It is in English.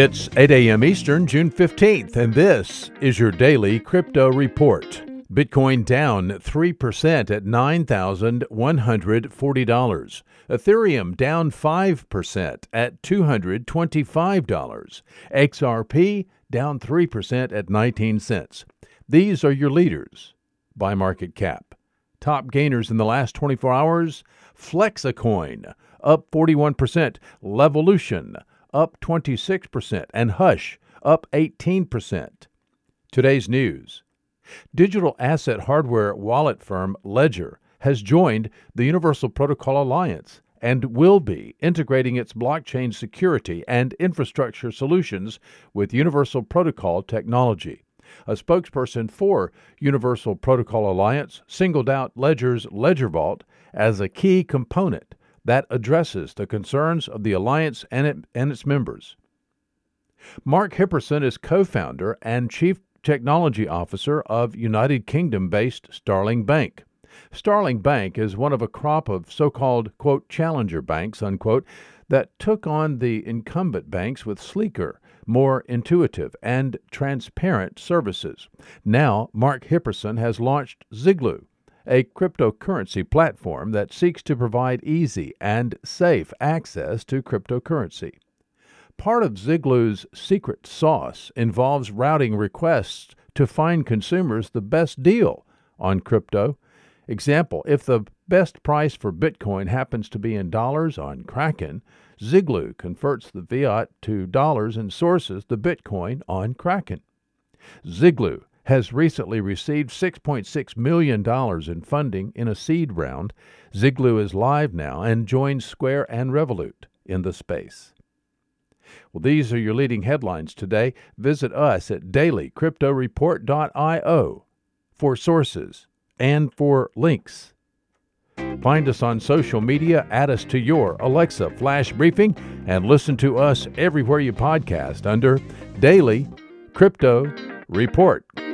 It's 8 a.m. Eastern, June 15th, and this is your Daily Crypto Report. Bitcoin down 3% at $9,140. Ethereum down 5% at $225. XRP down 3% at 19 cents. These are your leaders by market cap. Top gainers in the last 24 hours, Flexacoin up 41%, Levolution up 26%, and Hush up 18%. Today's news. Digital asset hardware wallet firm Ledger has joined the Universal Protocol Alliance and will be integrating its blockchain security and infrastructure solutions with Universal Protocol technology. A spokesperson for Universal Protocol Alliance singled out Ledger's Ledger Vault as a key component that addresses the concerns of the Alliance and its members. Mark Hipperson is co-founder and chief technology officer of United Kingdom-based Starling Bank. Starling Bank is one of a crop of so-called, quote, challenger banks, unquote, that took on the incumbent banks with sleeker, more intuitive, and transparent services. Now, Mark Hipperson has launched Ziglu, a cryptocurrency platform that seeks to provide easy and safe access to cryptocurrency. Part of Ziglu's secret sauce involves routing requests to find consumers the best deal on crypto. Example, if the best price for Bitcoin happens to be in dollars on Kraken, Ziglu converts the fiat to dollars and sources the Bitcoin on Kraken. Ziglu has recently received $6.6 million in funding in a seed round. Ziglu is live now and joins Square and Revolut in the space. Well, these are your leading headlines today. Visit us at dailycryptoreport.io for sources and for links. Find us on social media, add us to your Alexa Flash Briefing, and listen to us everywhere you podcast under Daily Crypto Report.